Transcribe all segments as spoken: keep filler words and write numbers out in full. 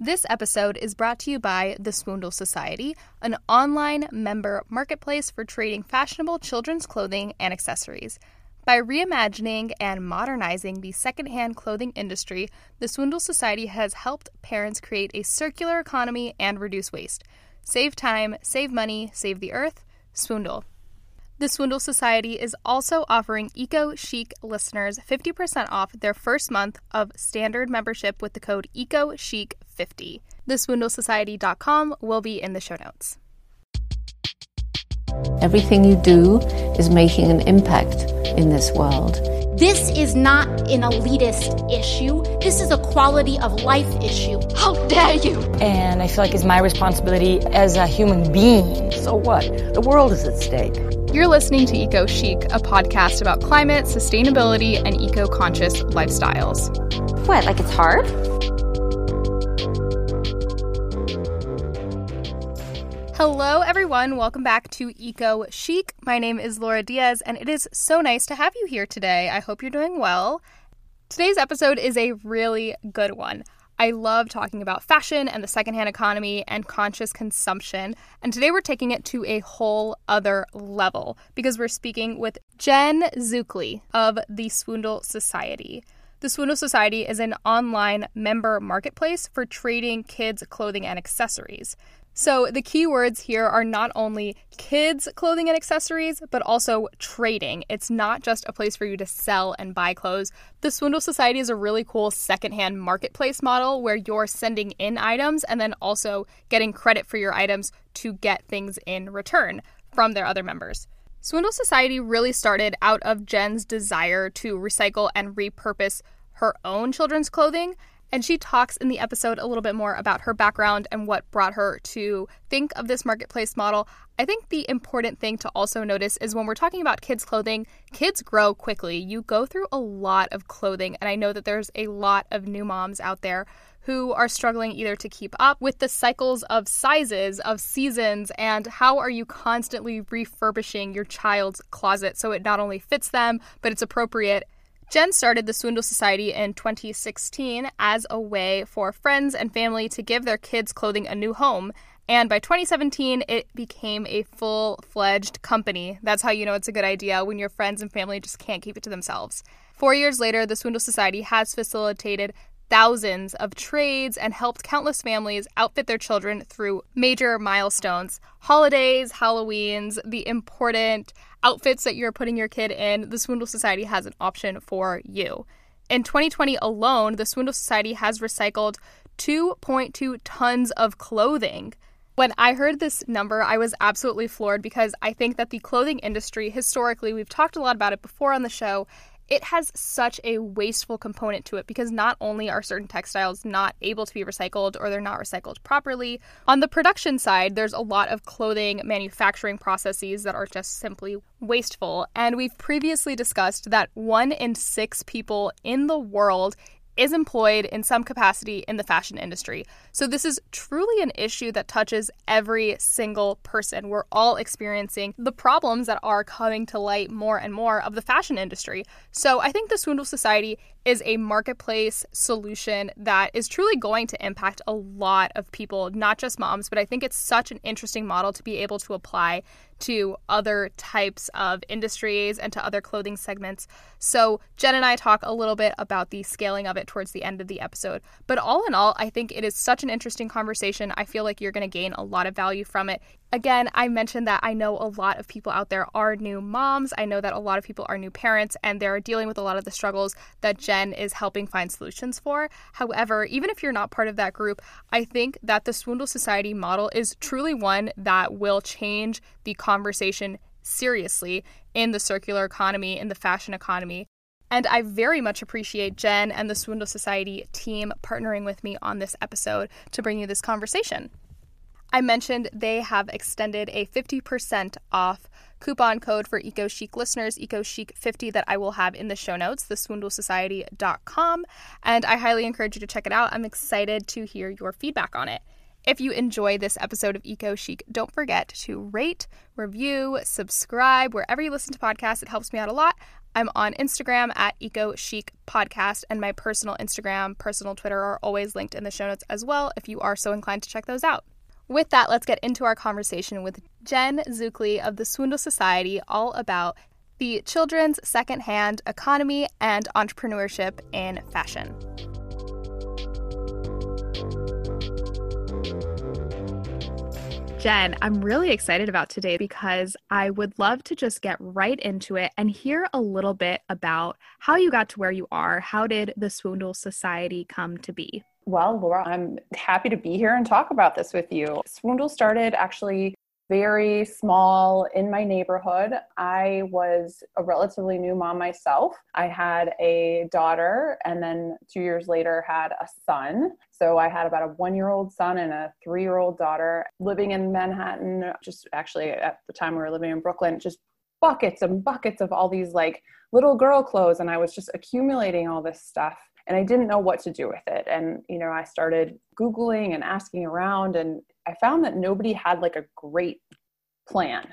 This episode is brought to you by The Swindle Society, an online member marketplace for trading fashionable children's clothing and accessories. By reimagining and modernizing the secondhand clothing industry, The Swindle Society has helped parents create a circular economy and reduce waste. Save time, save money, save the earth. Swindle. The Swindle Society is also offering Eco Chic listeners fifty percent off their first month of standard membership with the code eco chic fifty. the swindle society dot com will be in the show notes. Everything you do is making an impact in this world. This is not an elitist issue. This is a quality of life issue. How dare you? And I feel like it's my responsibility as a human being. So what? The world is at stake. You're listening to Eco Chic, a podcast about climate, sustainability, and eco-conscious lifestyles. What, like it's hard? Hello, everyone. Welcome back to Eco Chic. My name is Laura Diaz, and it is so nice to have you here today. I hope you're doing well. Today's episode is a really good one. I love talking about fashion and the secondhand economy and conscious consumption. And today we're taking it to a whole other level because we're speaking with Jen Zuckley of The Swindle Society. The Swindle Society is an online member marketplace for trading kids' clothing and accessories. So the key words here are not only kids' clothing and accessories, but also trading. It's not just a place for you to sell and buy clothes. The Swindle Society is a really cool secondhand marketplace model where you're sending in items and then also getting credit for your items to get things in return from their other members. Swindle Society really started out of Jen's desire to recycle and repurpose her own children's clothing. And she talks in the episode a little bit more about her background and what brought her to think of this marketplace model. I think the important thing to also notice is when we're talking about kids' clothing, kids grow quickly. You go through a lot of clothing, and I know that there's a lot of new moms out there who are struggling either to keep up with the cycles of sizes, of seasons, and how are you constantly refurbishing your child's closet so it not only fits them, but it's appropriate. Jen started the Swindle Society in twenty sixteen as a way for friends and family to give their kids' clothing a new home. And by twenty seventeen, it became a full-fledged company. That's how you know it's a good idea, when your friends and family just can't keep it to themselves. Four years later, the Swindle Society has facilitated thousands of trades and helped countless families outfit their children through major milestones. Holidays, Halloweens, the important outfits that you're putting your kid in, the Swindle Society has an option for you. In twenty twenty alone, the Swindle Society has recycled two point two tons of clothing. When I heard this number, I was absolutely floored because I think that the clothing industry, historically, we've talked a lot about it before on the show, it has such a wasteful component to it because not only are certain textiles not able to be recycled or they're not recycled properly, on the production side, there's a lot of clothing manufacturing processes that are just simply wasteful. And we've previously discussed that one in six people in the world is employed in some capacity in the fashion industry. So this is truly an issue that touches every single person. We're all experiencing the problems that are coming to light more and more of the fashion industry. So I think the Swindle Society is a marketplace solution that is truly going to impact a lot of people, not just moms, but I think it's such an interesting model to be able to apply to other types of industries and to other clothing segments. So Jen and I talk a little bit about the scaling of it towards the end of the episode. But all in all, I think it is such an interesting conversation. I feel like you're going to gain a lot of value from it. Again, I mentioned that I know a lot of people out there are new moms. I know that a lot of people are new parents, and they're dealing with a lot of the struggles that Jen is helping find solutions for. However, even if you're not part of that group, I think that the Swindle Society model is truly one that will change the conversation seriously in the circular economy, in the fashion economy. And I very much appreciate Jen and the Swindle Society team partnering with me on this episode to bring you this conversation. I mentioned they have extended a fifty percent off coupon code for Eco Chic listeners, Eco Chic fifty, that I will have in the show notes, the swindle society dot com. And I highly encourage you to check it out. I'm excited to hear your feedback on it. If you enjoy this episode of Eco Chic, don't forget to rate, review, subscribe, wherever you listen to podcasts. It helps me out a lot. I'm on Instagram at Eco Chic Podcast, and my personal Instagram, personal Twitter are always linked in the show notes as well if you are so inclined to check those out. With that, let's get into our conversation with Jen Zuckley of the Swindle Society, all about the children's secondhand economy and entrepreneurship in fashion. Jen, I'm really excited about today because I would love to just get right into it and hear a little bit about how you got to where you are. How did the Swindle Society come to be? Well, Laura, I'm happy to be here and talk about this with you. Swindle started actually very small in my neighborhood. I was a relatively new mom myself. I had a daughter and then two years later had a son. So I had about a one-year-old son and a three-year-old daughter living in Manhattan. Just actually at the time we were living in Brooklyn, just buckets and buckets of all these like little girl clothes. And I was just accumulating all this stuff. And I didn't know what to do with it. And, you know, I started Googling and asking around, and I found that nobody had like a great plan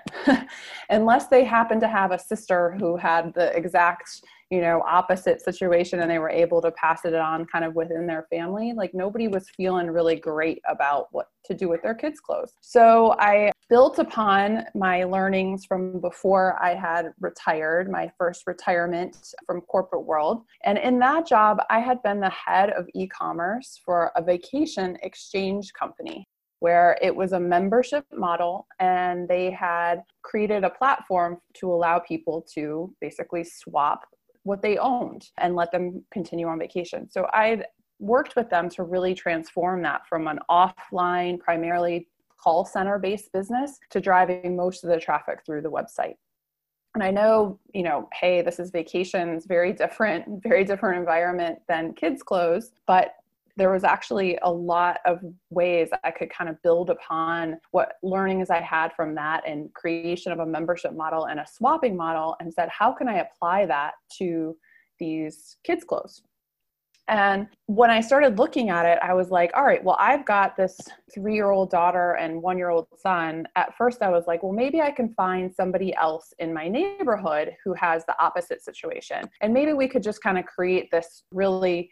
unless they happened to have a sister who had the exact, you know, opposite situation and they were able to pass it on kind of within their family. Like nobody was feeling really great about what to do with their kids' clothes. So I built upon my learnings from before I had retired, my first retirement from corporate world. And in that job, I had been the head of e-commerce for a vacation exchange company, where it was a membership model and they had created a platform to allow people to basically swap what they owned and let them continue on vacation. So I worked with them to really transform that from an offline, primarily call center-based business to driving most of the traffic through the website. And I know, you know, hey, this is vacations, very different, very different environment than kids' clothes, but there was actually a lot of ways I could kind of build upon what learnings I had from that and creation of a membership model and a swapping model, and said, how can I apply that to these kids' clothes? And when I started looking at it, I was like, all right, well, I've got this three-year-old daughter and one-year-old son. At first I was like, well, maybe I can find somebody else in my neighborhood who has the opposite situation. And maybe we could just kind of create this really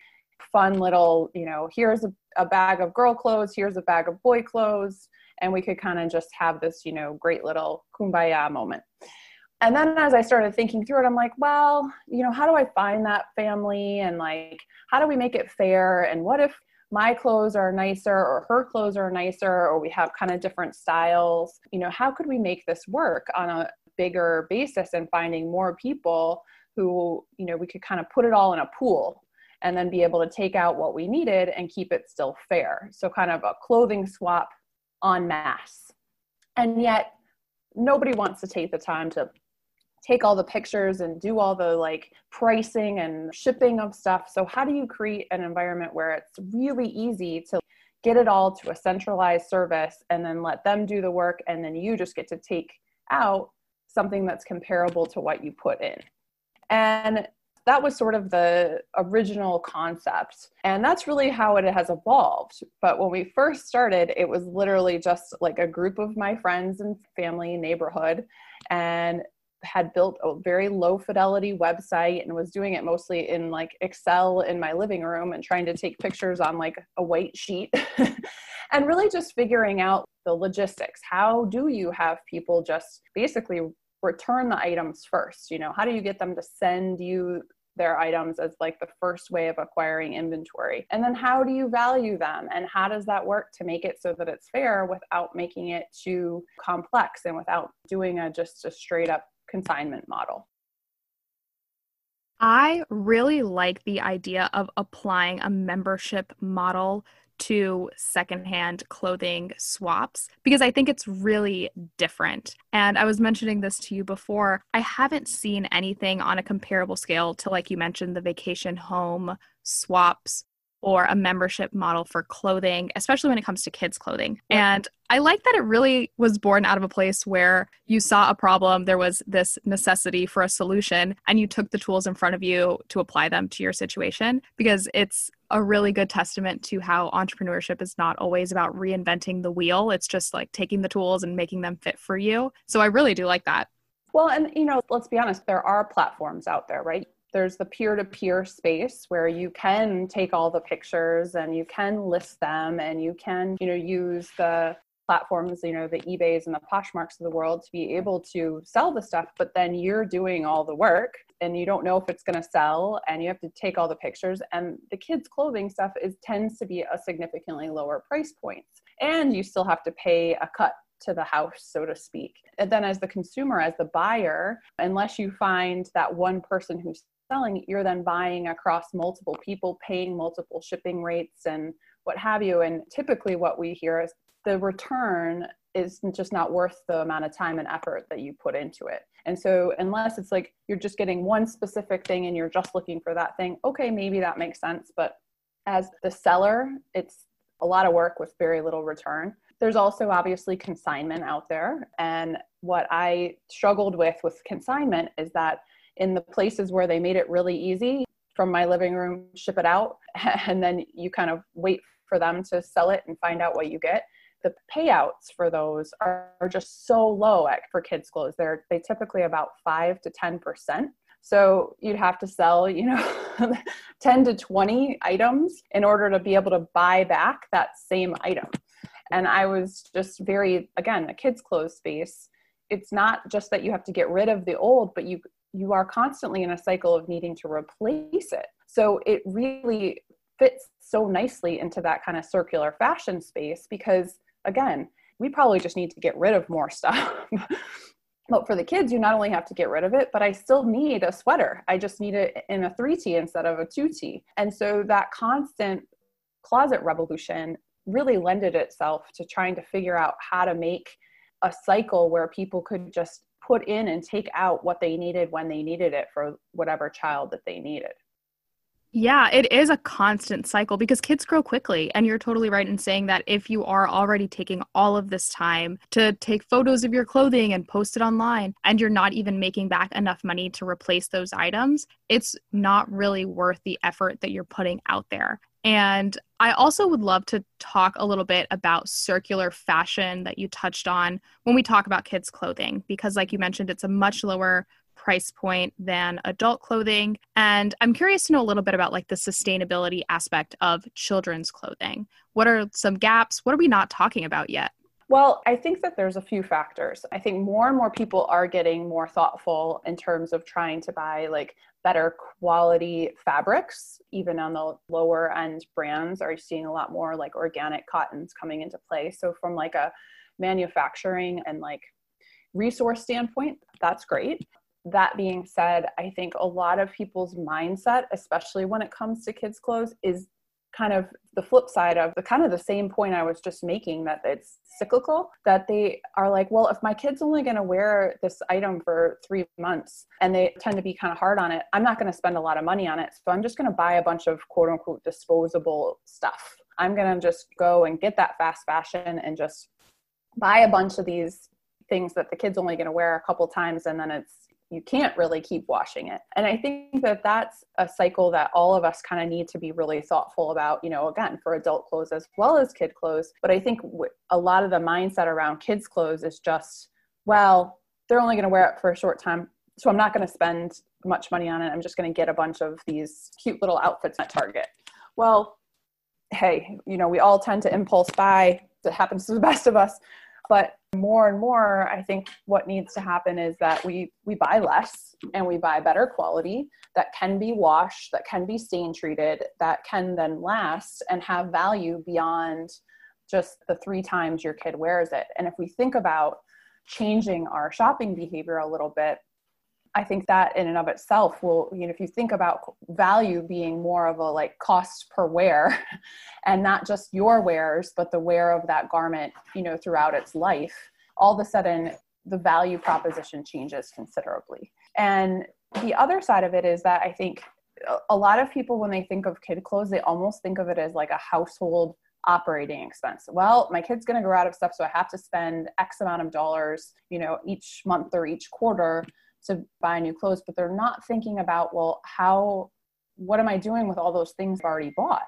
fun little, you know, here's a, a bag of girl clothes, here's a bag of boy clothes, and we could kind of just have this, you know, great little kumbaya moment. And then as I started thinking through it, I'm like, well, you know, how do I find that family? And like, how do we make it fair? And what if my clothes are nicer or her clothes are nicer, or we have kind of different styles? You know, how could we make this work on a bigger basis and finding more people who, you know, we could kind of put it all in a pool and then be able to take out what we needed and keep it still fair. So kind of a clothing swap en masse. And yet nobody wants to take the time to take all the pictures and do all the like pricing and shipping of stuff. So how do you create an environment where it's really easy to get it all to a centralized service and then let them do the work, and then you just get to take out something that's comparable to what you put in? And that was sort of the original concept. And that's really how it has evolved. But when we first started, it was literally just like a group of my friends and family, neighborhood. And had built a very low fidelity website and was doing it mostly in like Excel in my living room and trying to take pictures on like a white sheet and really just figuring out the logistics. How do you have people just basically return the items first? You know, how do you get them to send you their items as like the first way of acquiring inventory? And then how do you value them? And how does that work to make it so that it's fair without making it too complex and without doing a just a straight up consignment model? I really like the idea of applying a membership model to secondhand clothing swaps, because I think it's really different. And I was mentioning this to you before, I haven't seen anything on a comparable scale to, like you mentioned, the vacation home swaps or a membership model for clothing, especially when it comes to kids' clothing. Yeah. And I like that it really was born out of a place where you saw a problem, there was this necessity for a solution, and you took the tools in front of you to apply them to your situation, because it's a really good testament to how entrepreneurship is not always about reinventing the wheel. It's just like taking the tools and making them fit for you. So I really do like that. Well, and you know, let's be honest, there are platforms out there, right? There's the peer-to-peer space where you can take all the pictures and you can list them and you can, you know, use the platforms, you know, the eBays and the Poshmarks of the world to be able to sell the stuff, but then you're doing all the work and you don't know if it's going to sell and you have to take all the pictures. And the kids' clothing stuff is tends to be a significantly lower price points, and you still have to pay a cut to the house, so to speak. And then as the consumer, as the buyer, unless you find that one person who's selling, you're then buying across multiple people, paying multiple shipping rates and what have you. And typically what we hear is the return is just not worth the amount of time and effort that you put into it. And so unless it's like you're just getting one specific thing and you're just looking for that thing, okay, maybe that makes sense. But as the seller, it's a lot of work with very little return. There's also obviously consignment out there. And what I struggled with with consignment is that in the places where they made it really easy, from my living room, ship it out, and then you kind of wait for them to sell it and find out what you get. The payouts for those are, are just so low at, for kids' clothes. They're they typically about five to ten percent. So you'd have to sell, you know, ten to twenty items in order to be able to buy back that same item. And I was just very, again, a kids' clothes space. It's not just that you have to get rid of the old, but you you are constantly in a cycle of needing to replace it. So it really fits so nicely into that kind of circular fashion space, because again, we probably just need to get rid of more stuff. But for the kids, you not only have to get rid of it, but I still need a sweater. I just need it in a three T instead of a two T. And so that constant closet revolution really lended itself to trying to figure out how to make a cycle where people could just put in and take out what they needed when they needed it for whatever child that they needed. Yeah, it is a constant cycle because kids grow quickly. And you're totally right in saying that if you are already taking all of this time to take photos of your clothing and post it online, and you're not even making back enough money to replace those items, it's not really worth the effort that you're putting out there. And I also would love to talk a little bit about circular fashion that you touched on when we talk about kids' clothing, because like you mentioned, it's a much lower price point than adult clothing. And I'm curious to know a little bit about like the sustainability aspect of children's clothing. What are some gaps? What are we not talking about yet? Well, I think that there's a few factors. I think more and more people are getting more thoughtful in terms of trying to buy like better quality fabrics. Even on the lower end brands are seeing a lot more like organic cottons coming into play. So from like a manufacturing and like resource standpoint, that's great. That being said, I think a lot of people's mindset, especially when it comes to kids' clothes, is kind of the flip side of the kind of the same point I was just making, that it's cyclical, that they are like, well, if my kid's only going to wear this item for three months and they tend to be kind of hard on it, I'm not going to spend a lot of money on it. So I'm just going to buy a bunch of quote unquote disposable stuff. I'm going to just go and get that fast fashion and just buy a bunch of these things that the kid's only going to wear a couple times. And then it's, you can't really keep washing it. And I think that that's a cycle that all of us kind of need to be really thoughtful about, you know, again, for adult clothes as well as kid clothes. But I think a lot of the mindset around kids' clothes is just, well, they're only going to wear it for a short time. So I'm not going to spend much money on it. I'm just going to get a bunch of these cute little outfits at Target. Well, hey, you know, we all tend to impulse buy. That happens to the best of us. But more and more, I think what needs to happen is that we we buy less and we buy better quality that can be washed, that can be stain treated, that can then last and have value beyond just the three times your kid wears it. And if we think about changing our shopping behavior a little bit, I think that in and of itself will, you know, if you think about value being more of a like cost per wear and not just your wears, but the wear of that garment, you know, throughout its life, all of a sudden the value proposition changes considerably. And the other side of it is that I think a lot of people, when they think of kid clothes, they almost think of it as like a household operating expense. Well, my kid's going to grow out of stuff, so I have to spend X amount of dollars, you know, each month or each quarter to buy new clothes, but they're not thinking about, well, how, what am I doing with all those things I've already bought?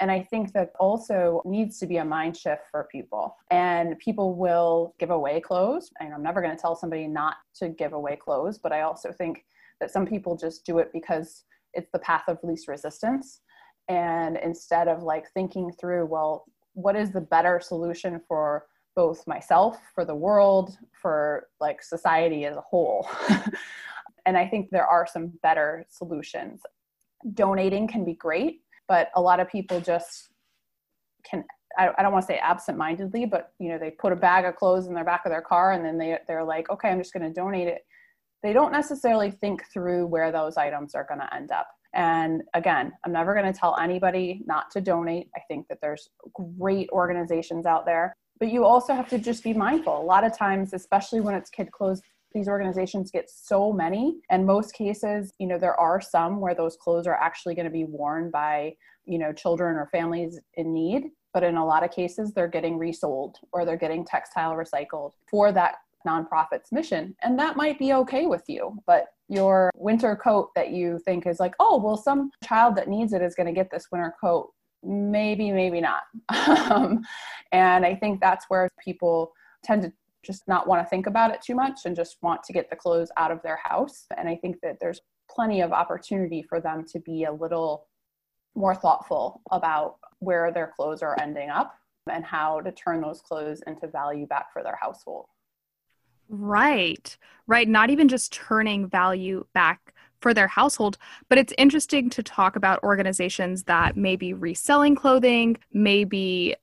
And I think that also needs to be a mind shift for people. And people will give away clothes. And I'm never going to tell somebody not to give away clothes, but I also think that some people just do it because it's the path of least resistance. And instead of like thinking through, well, what is the better solution for both myself, for the world, for like society as a whole. And I think there are some better solutions. Donating can be great, but a lot of people just can, I, I don't want to say absentmindedly, but you know, they put a bag of clothes in their back of their car and then they, they're like, okay, I'm just going to donate it. They don't necessarily think through where those items are going to end up. And again, I'm never going to tell anybody not to donate. I think that there's great organizations out there. But you also have to just be mindful. A lot of times, especially when it's kid clothes, these organizations get so many. And most cases, you know, there are some where those clothes are actually going to be worn by, you know, children or families in need. But in a lot of cases, they're getting resold or they're getting textile recycled for that nonprofit's mission. And that might be okay with you. But your winter coat that you think is like, oh, well, some child that needs it is going to get this winter coat. Maybe, maybe not. Um, and I think that's where people tend to just not want to think about it too much and just want to get the clothes out of their house. And I think that there's plenty of opportunity for them to be a little more thoughtful about where their clothes are ending up and how to turn those clothes into value back for their household. Right, right. Not even just turning value back for their household, but it's interesting to talk about organizations that may be reselling clothing, maybe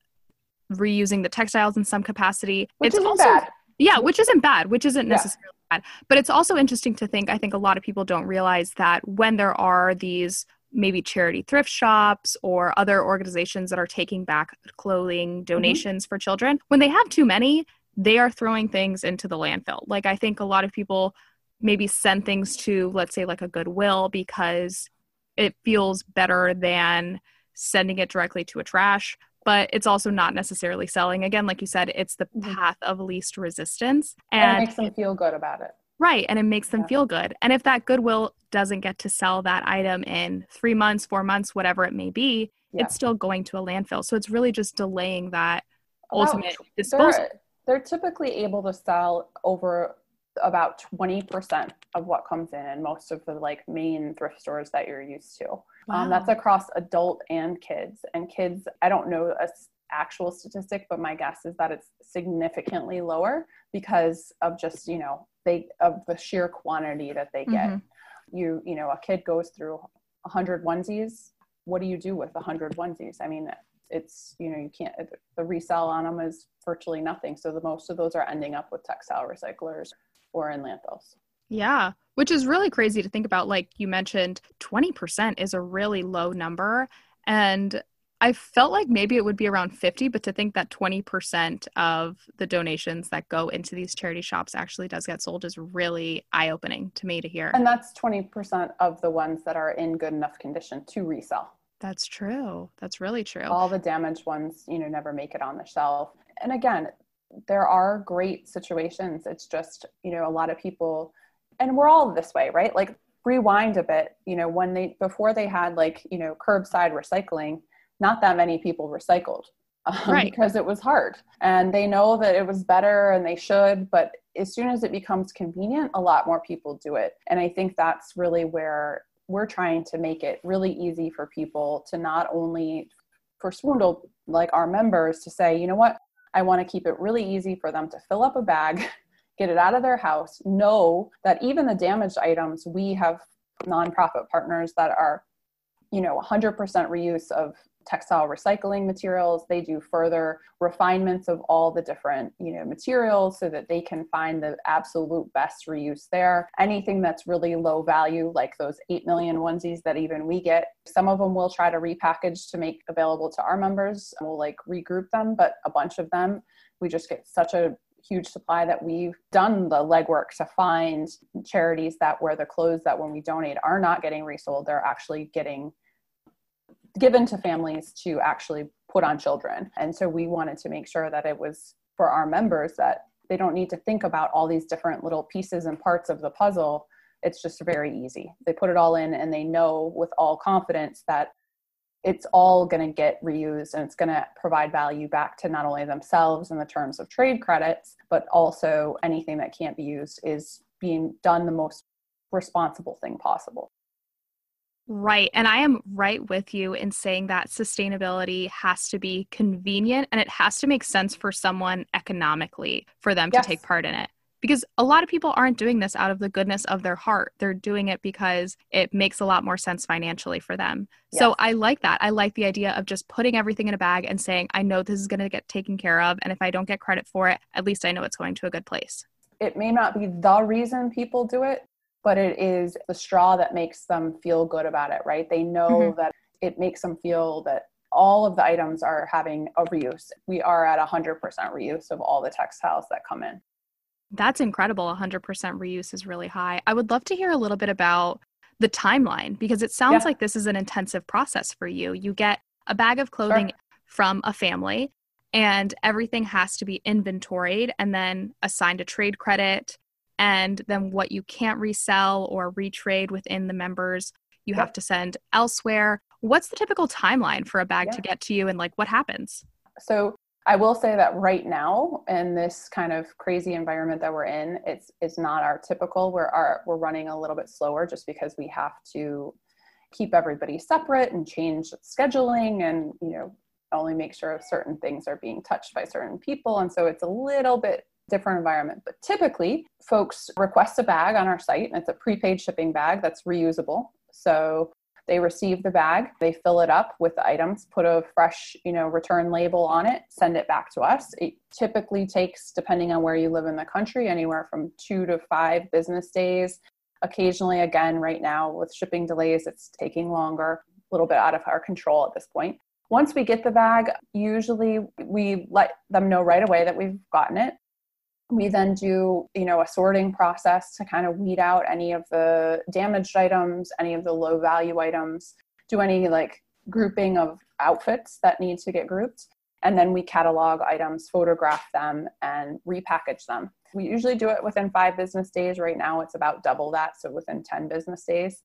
reusing the textiles in some capacity. Which it's isn't also bad. Yeah, which isn't bad, which isn't necessarily yeah. bad. But it's also interesting to think, I think a lot of people don't realize that when there are these maybe charity thrift shops or other organizations that are taking back clothing donations mm-hmm. for children, when they have too many, they are throwing things into the landfill. Like I think a lot of people maybe send things to, let's say, like a Goodwill because it feels better than sending it directly to a trash, but it's also not necessarily selling. Again, like you said, it's the path of least resistance. And, and it makes them feel good about it. Right. And it makes them yeah. feel good. And if that Goodwill doesn't get to sell that item in three months, four months, whatever it may be, yeah. it's still going to a landfill. So it's really just delaying that ultimate wow. disposal. They're, they're typically able to sell over about twenty percent of what comes in in most of the like main thrift stores that you're used to. Wow. Um, that's across adult and kids. And kids, I don't know a s- actual statistic, but my guess is that it's significantly lower because of just, you know, they of the sheer quantity that they get. Mm-hmm. You, you know, a kid goes through one hundred onesies. What do you do with one hundred onesies? I mean, it's, you know, you can't, the resell on them is virtually nothing. So the most of those are ending up with textile recyclers or in landfills. Yeah, which is really crazy to think about. Like you mentioned, twenty percent is a really low number. And I felt like maybe it would be around fifty, but to think that twenty percent of the donations that go into these charity shops actually does get sold is really eye-opening to me to hear. And that's twenty percent of the ones that are in good enough condition to resell. That's true. That's really true. All the damaged ones, you know, never make it on the shelf. And again, there are great situations. It's just, you know, a lot of people, and we're all this way, right? Like rewind a bit, you know, when they, before they had like, you know, curbside recycling, not that many people recycled um, right. because it was hard and they know that it was better and they should, but as soon as it becomes convenient, a lot more people do it. And I think that's really where we're trying to make it really easy for people to not only for Swindle, like our members, to say, you know what, I want to keep it really easy for them to fill up a bag, get it out of their house, know that even the damaged items, we have nonprofit partners that are, you know, one hundred percent reuse of textile recycling materials. They do further refinements of all the different, you know, materials so that they can find the absolute best reuse there. Anything that's really low value, like those eight million onesies that even we get, some of them we'll try to repackage to make available to our members. We'll like regroup them, but a bunch of them, we just get such a huge supply that we've done the legwork to find charities that where the clothes that when we donate are not getting resold, they're actually getting given to families to actually put on children. And so we wanted to make sure that it was for our members that they don't need to think about all these different little pieces and parts of the puzzle. It's just very easy. They put it all in and they know with all confidence that it's all going to get reused and it's going to provide value back to not only themselves in the terms of trade credits, but also anything that can't be used is being done the most responsible thing possible. Right. And I am right with you in saying that sustainability has to be convenient and it has to make sense for someone economically for them yes. to take part in it. Because a lot of people aren't doing this out of the goodness of their heart. They're doing it because it makes a lot more sense financially for them. Yes. So I like that. I like the idea of just putting everything in a bag and saying, I know this is going to get taken care of. And if I don't get credit for it, at least I know it's going to a good place. It may not be the reason people do it, but it is the straw that makes them feel good about it, right? They know mm-hmm. that it makes them feel that all of the items are having a reuse. We are at one hundred percent reuse of all the textiles that come in. That's incredible. one hundred percent reuse is really high. I would love to hear a little bit about the timeline, because it sounds yeah. like this is an intensive process for you. You get a bag of clothing sure. from a family and everything has to be inventoried and then assigned a trade credit. And then what you can't resell or retrade within the members, you yeah. have to send elsewhere. What's the typical timeline for a bag yeah. to get to you and like what happens? So I will say that right now in this kind of crazy environment that we're in, it's it's not our typical. We're our, we're running a little bit slower just because we have to keep everybody separate and change scheduling and, you know, only make sure certain things are being touched by certain people. And so it's a little bit different environment. But typically folks request a bag on our site and it's a prepaid shipping bag that's reusable. So they receive the bag, they fill it up with the items, put a fresh, you know, return label on it, send it back to us. It typically takes, depending on where you live in the country, anywhere from two to five business days. Occasionally, again, right now with shipping delays, it's taking longer, a little bit out of our control at this point. Once we get the bag, usually we let them know right away that we've gotten it. We then do, you know, a sorting process to kind of weed out any of the damaged items, any of the low value items, do any like grouping of outfits that need to get grouped. And then we catalog items, photograph them, and repackage them. We usually do it within five business days. Right now, it's about double that. So within ten business days.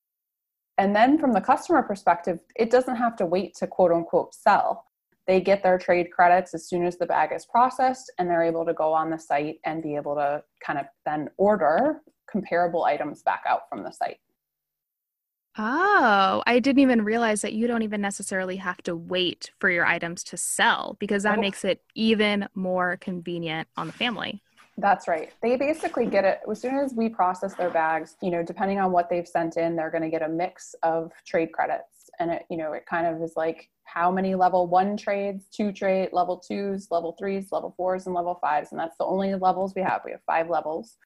And then from the customer perspective, it doesn't have to wait to quote unquote sell. They get their trade credits as soon as the bag is processed and they're able to go on the site and be able to kind of then order comparable items back out from the site. Oh, I didn't even realize that you don't even necessarily have to wait for your items to sell because that oh. makes it even more convenient on the family. That's right. They basically get it as soon as we process their bags, you know, depending on what they've sent in, they're going to get a mix of trade credits. And it, you know, it kind of is like how many level one trades, two trade, level twos, level threes, level fours, and level fives. And that's the only levels we have. We have five levels.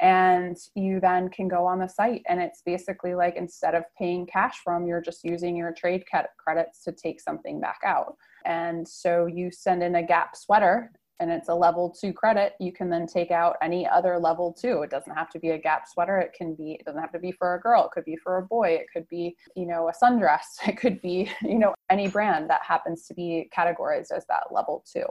And you then can go on the site and it's basically like, instead of paying cash for them, you're just using your trade credits to take something back out. And so you send in a Gap sweater and it's a level two credit, you can then take out any other level two. It doesn't have to be a Gap sweater. It can be, it doesn't have to be for a girl. It could be for a boy. It could be, you know, a sundress. It could be, you know, any brand that happens to be categorized as that level two.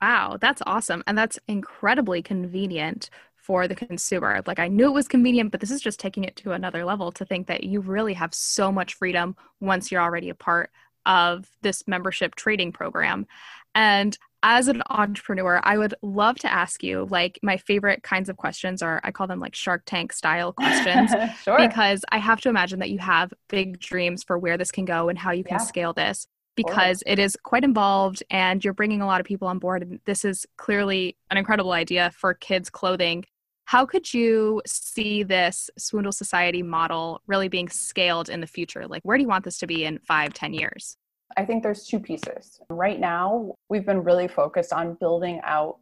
Wow, that's awesome. And that's incredibly convenient for the consumer. Like I knew it was convenient, but this is just taking it to another level to think that you really have so much freedom once you're already a part of this membership trading program. And as an entrepreneur, I would love to ask you, like, my favorite kinds of questions are, I call them like Shark Tank style questions, sure. because I have to imagine that you have big dreams for where this can go and how you can yeah. scale this, because totally. It is quite involved and you're bringing a lot of people on board. And this is clearly an incredible idea for kids' clothing. How could you see this Swindle Society model really being scaled in the future? Like, where do you want this to be in five, ten years? I think there's two pieces. Right now, we've been really focused on building out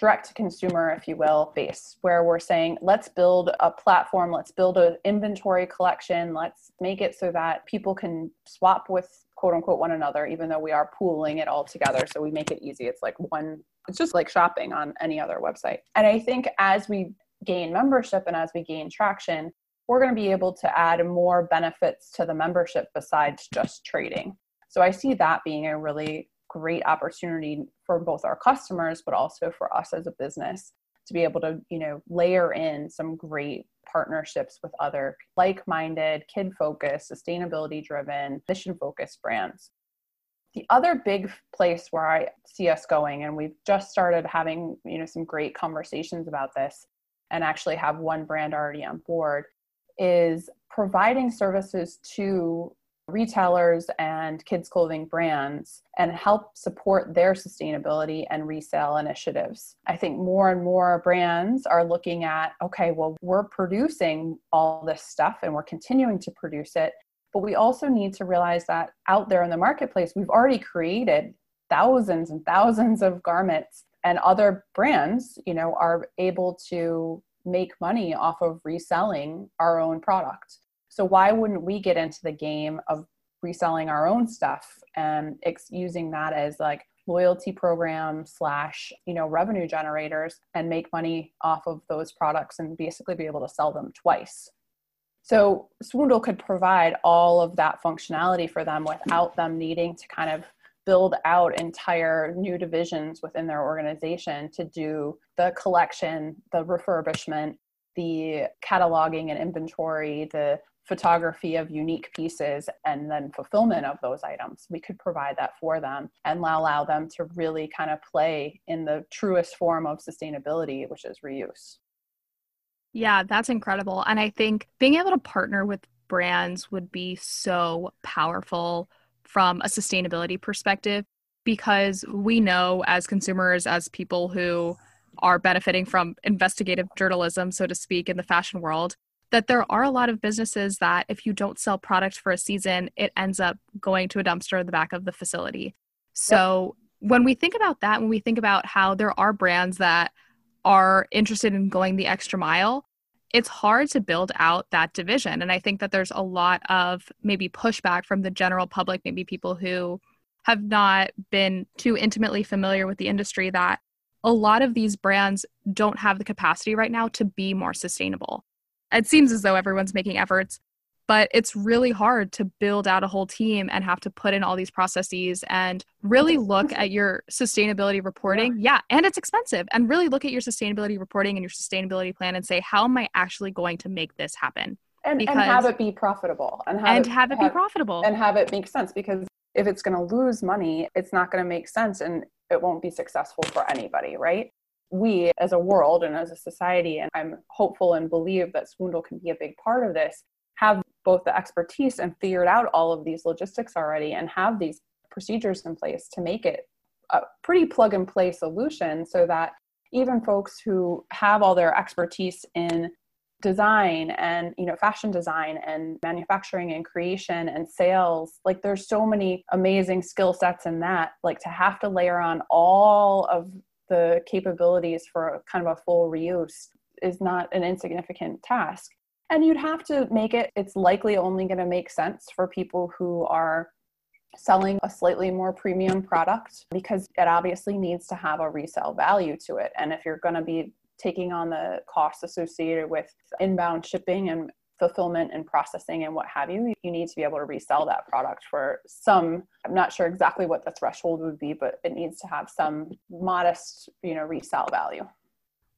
direct-to-consumer, if you will, base, where we're saying, let's build a platform, let's build an inventory collection, let's make it so that people can swap with, quote-unquote, one another, even though we are pooling it all together. So we make it easy. It's like one, it's just like shopping on any other website. And I think as we gain membership and as we gain traction, we're going to be able to add more benefits to the membership besides just trading. So I see that being a really great opportunity for both our customers, but also for us as a business to be able to, you know, layer in some great partnerships with other like-minded, kid-focused, sustainability-driven, mission-focused brands. The other big place where I see us going, and we've just started having, you know, some great conversations about this and actually have one brand already on board, is providing services to retailers and kids' clothing brands and help support their sustainability and resale initiatives. I think more and more brands are looking at, okay, well, we're producing all this stuff and we're continuing to produce it, but we also need to realize that out there in the marketplace, we've already created thousands and thousands of garments, and other brands, you know, are able to make money off of reselling our own product. So why wouldn't we get into the game of reselling our own stuff and ex- using that as like loyalty program slash, you know, revenue generators and make money off of those products and basically be able to sell them twice. So Swindle could provide all of that functionality for them without them needing to kind of build out entire new divisions within their organization to do the collection, the refurbishment, the cataloging and inventory, the photography of unique pieces, and then fulfillment of those items. We could provide that for them and allow them to really kind of play in the truest form of sustainability, which is reuse. Yeah, that's incredible. And I think being able to partner with brands would be so powerful from a sustainability perspective, because we know as consumers, as people who are benefiting from investigative journalism, so to speak, in the fashion world, that there are a lot of businesses that if you don't sell product for a season, it ends up going to a dumpster in the back of the facility. So yep. when we think about that, when we think about how there are brands that are interested in going the extra mile, it's hard to build out that division. And I think that there's a lot of maybe pushback from the general public, maybe people who have not been too intimately familiar with the industry, that a lot of these brands don't have the capacity right now to be more sustainable. It seems as though everyone's making efforts, but it's really hard to build out a whole team and have to put in all these processes and really look at your sustainability reporting. Yeah. yeah, and it's expensive. And really look at your sustainability reporting and your sustainability plan and say, how am I actually going to make this happen? And, because, and have it be profitable. And have, and it, have it be have, profitable. And have it make sense, because if it's going to lose money, it's not going to make sense and it won't be successful for anybody, right? We as a world and as a society, and I'm hopeful and believe that Swindle can be a big part of this, have both the expertise and figured out all of these logistics already and have these procedures in place to make it a pretty plug and play solution, so that even folks who have all their expertise in design and, you know, fashion design and manufacturing and creation and sales, like there's so many amazing skill sets in that, like to have to layer on all of the capabilities for kind of a full reuse is not an insignificant task. And you'd have to make it, it's likely only going to make sense for people who are selling a slightly more premium product, because it obviously needs to have a resale value to it. And if you're going to be taking on the costs associated with inbound shipping and fulfillment and processing and what have you, you need to be able to resell that product for some, I'm not sure exactly what the threshold would be, but it needs to have some modest, you know, resale value.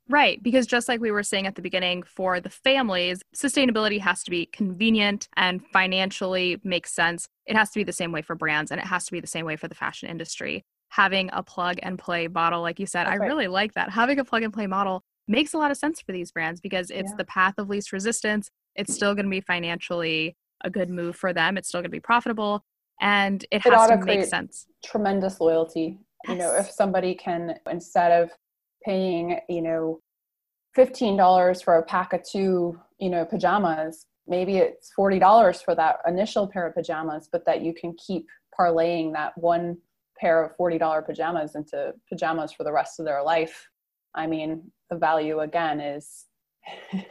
Right. Because just like we were saying at the beginning, for the families, sustainability has to be convenient and financially makes sense. It has to be the same way for brands, and it has to be the same way for the fashion industry. Having a plug and play model, like you said, That's I right. really like that. Having a plug and play model makes a lot of sense for these brands because it's yeah. the path of least resistance. It's still going to be financially a good move for them. It's still going to be profitable, and it, it has to make sense. Tremendous loyalty. Yes. You know, if somebody can, instead of paying, you know, fifteen dollars for a pack of two, you know, pajamas, maybe it's forty dollars for that initial pair of pajamas, but that you can keep parlaying that one pair of forty dollars pajamas into pajamas for the rest of their life. I mean, the value again is,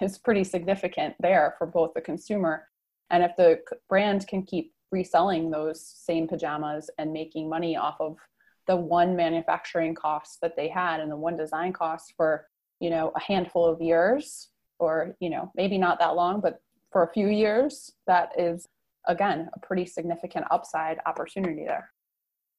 is pretty significant there for both the consumer. And if the brand can keep reselling those same pajamas and making money off of the one manufacturing cost that they had and the one design cost for, you know, a handful of years, or, you know, maybe not that long, but for a few years, that is, again, a pretty significant upside opportunity there.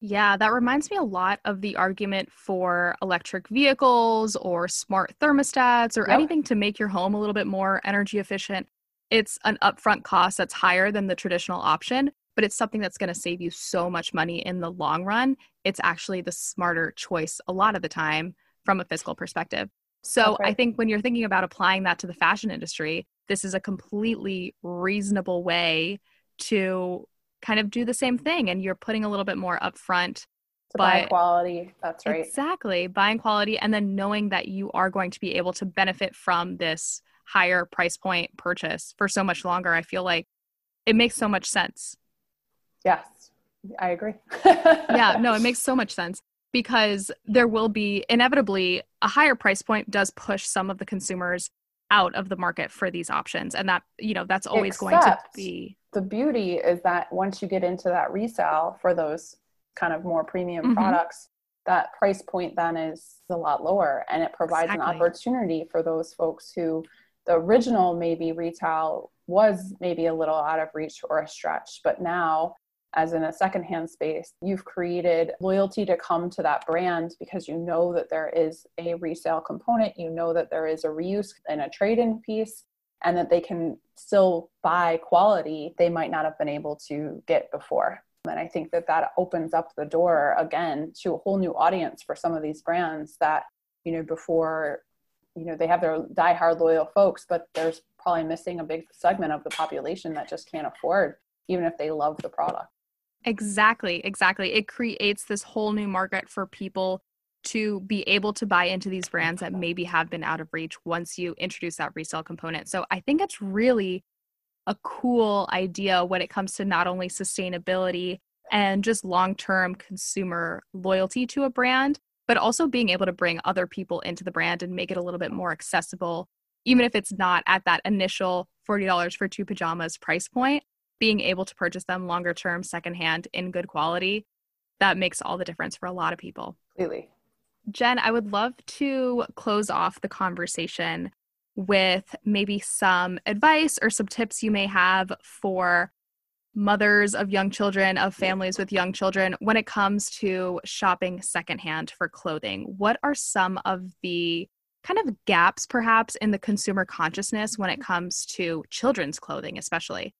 Yeah, that reminds me a lot of the argument for electric vehicles or smart thermostats or yep. anything to make your home a little bit more energy efficient. It's an upfront cost that's higher than the traditional option, but it's something that's going to save you so much money in the long run. It's actually the smarter choice a lot of the time from a fiscal perspective. So okay. I think when you're thinking about applying that to the fashion industry, this is a completely reasonable way to kind of do the same thing, and you're putting a little bit more upfront. So buying quality, that's right. Exactly, buying quality, and then knowing that you are going to be able to benefit from this higher price point purchase for so much longer. I feel like it makes so much sense. Yes, I agree. Yeah, no, it makes so much sense because there will be inevitably a higher price point does push some of the consumers out of the market for these options. And that, you know, that's always Except going to be. The beauty is that once you get into that resale for those kind of more premium mm-hmm. products, that price point then is a lot lower, and it provides exactly. an opportunity for those folks who the original maybe retail was maybe a little out of reach or a stretch, but now as in a secondhand space, you've created loyalty to come to that brand because you know that there is a resale component, you know that there is a reuse and a trade-in piece, and that they can still buy quality they might not have been able to get before. And I think that that opens up the door again to a whole new audience for some of these brands that, you know, before, you know, they have their diehard loyal folks, but there's probably missing a big segment of the population that just can't afford, even if they love the product. Exactly, exactly. It creates this whole new market for people to be able to buy into these brands that maybe have been out of reach once you introduce that resale component. So I think it's really a cool idea when it comes to not only sustainability and just long-term consumer loyalty to a brand, but also being able to bring other people into the brand and make it a little bit more accessible, even if it's not at that initial forty dollars for two pajamas price point. Being able to purchase them longer term, secondhand, in good quality, that makes all the difference for a lot of people. Completely. Jen, I would love to close off the conversation with maybe some advice or some tips you may have for mothers of young children, of families with young children, when it comes to shopping secondhand for clothing. What are some of the kind of gaps, perhaps, in the consumer consciousness when it comes to children's clothing, especially?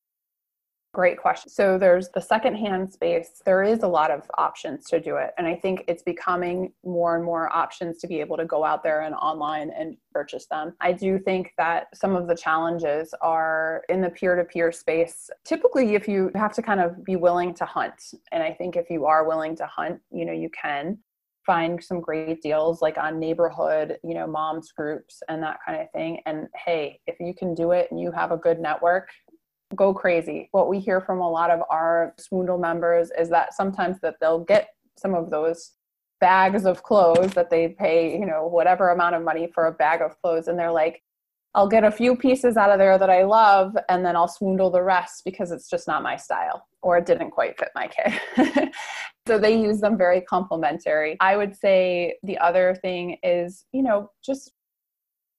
Great question. So there's the secondhand space. There is a lot of options to do it. And I think it's becoming more and more options to be able to go out there and online and purchase them. I do think that some of the challenges are in the peer-to-peer space. Typically, if you have to kind of be willing to hunt, and I think if you are willing to hunt, you know, you can find some great deals like on neighborhood, you know, moms groups and that kind of thing. And hey, if you can do it and you have a good network, go crazy. What we hear from a lot of our Swindle members is that sometimes that they'll get some of those bags of clothes that they pay, you know, whatever amount of money for a bag of clothes. And they're like, I'll get a few pieces out of there that I love, and then I'll Swindle the rest because it's just not my style, or it didn't quite fit my kid. So they use them very complimentary. I would say the other thing is, you know, just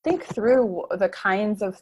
think through the kinds of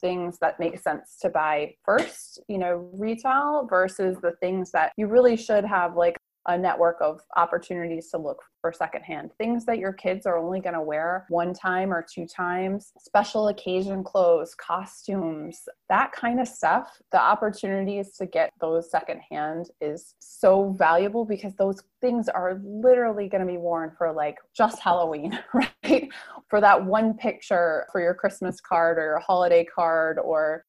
things that make sense to buy first, you know, retail versus the things that you really should have like a network of opportunities to look for secondhand. Things that your kids are only going to wear one time or two times, special occasion clothes, costumes, that kind of stuff. The opportunities to get those secondhand is so valuable because those things are literally going to be worn for like just Halloween, right? For that one picture for your Christmas card or your holiday card, or,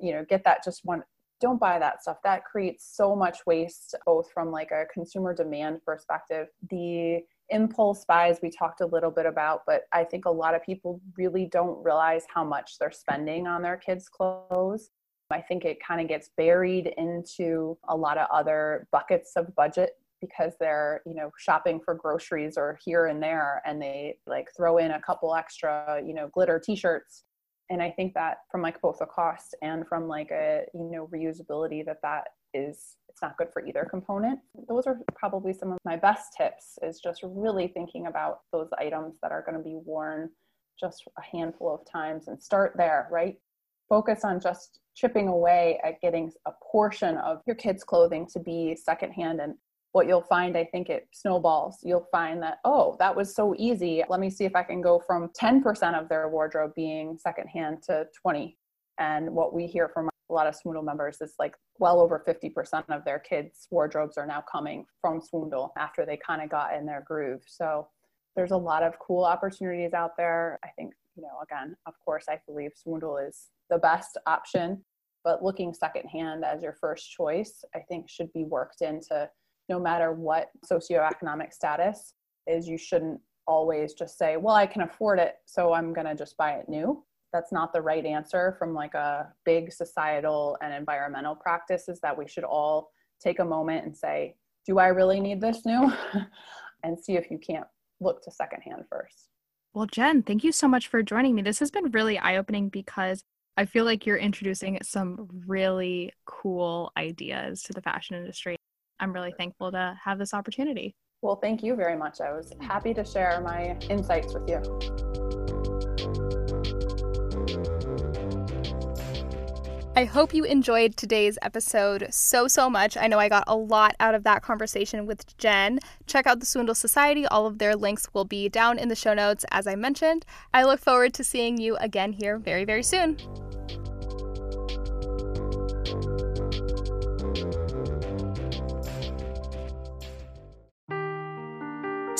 you know, get that just one. Don't buy that stuff. That creates so much waste, both from like a consumer demand perspective. The impulse buys we talked a little bit about, but I think a lot of people really don't realize how much they're spending on their kids' clothes. I think it kind of gets buried into a lot of other buckets of budget because they're, you know, shopping for groceries or here and there, and they like throw in a couple extra, you know, glitter t-shirts. And I think that from like both a cost and from like a, you know, reusability, that that is, it's not good for either component. Those are probably some of my best tips, is just really thinking about those items that are going to be worn just a handful of times and start there, right? Focus on just chipping away at getting a portion of your kids' clothing to be secondhand. And what you'll find, I think it snowballs. You'll find that, oh, that was so easy. Let me see if I can go from ten percent of their wardrobe being secondhand to twenty. And what we hear from a lot of Swindle members is like well over fifty percent of their kids' wardrobes are now coming from Swindle after they kind of got in their groove. So there's a lot of cool opportunities out there. I think, you know, again, of course, I believe Swindle is the best option, but looking secondhand as your first choice, I think should be worked into no matter what socioeconomic status is. You shouldn't always just say, well, I can afford it, so I'm going to just buy it new. That's not the right answer from like a big societal and environmental practice, is that we should all take a moment and say, do I really need this new? And see if you can't look to secondhand first. Well, Jen, thank you so much for joining me. This has been really eye-opening because I feel like you're introducing some really cool ideas to the fashion industry. I'm really thankful to have this opportunity. Well, thank you very much. I was happy to share my insights with you. I hope you enjoyed today's episode so, so much. I know I got a lot out of that conversation with Jen. Check out the Swindle Society. All of their links will be down in the show notes, as I mentioned. I look forward to seeing you again here very, very soon.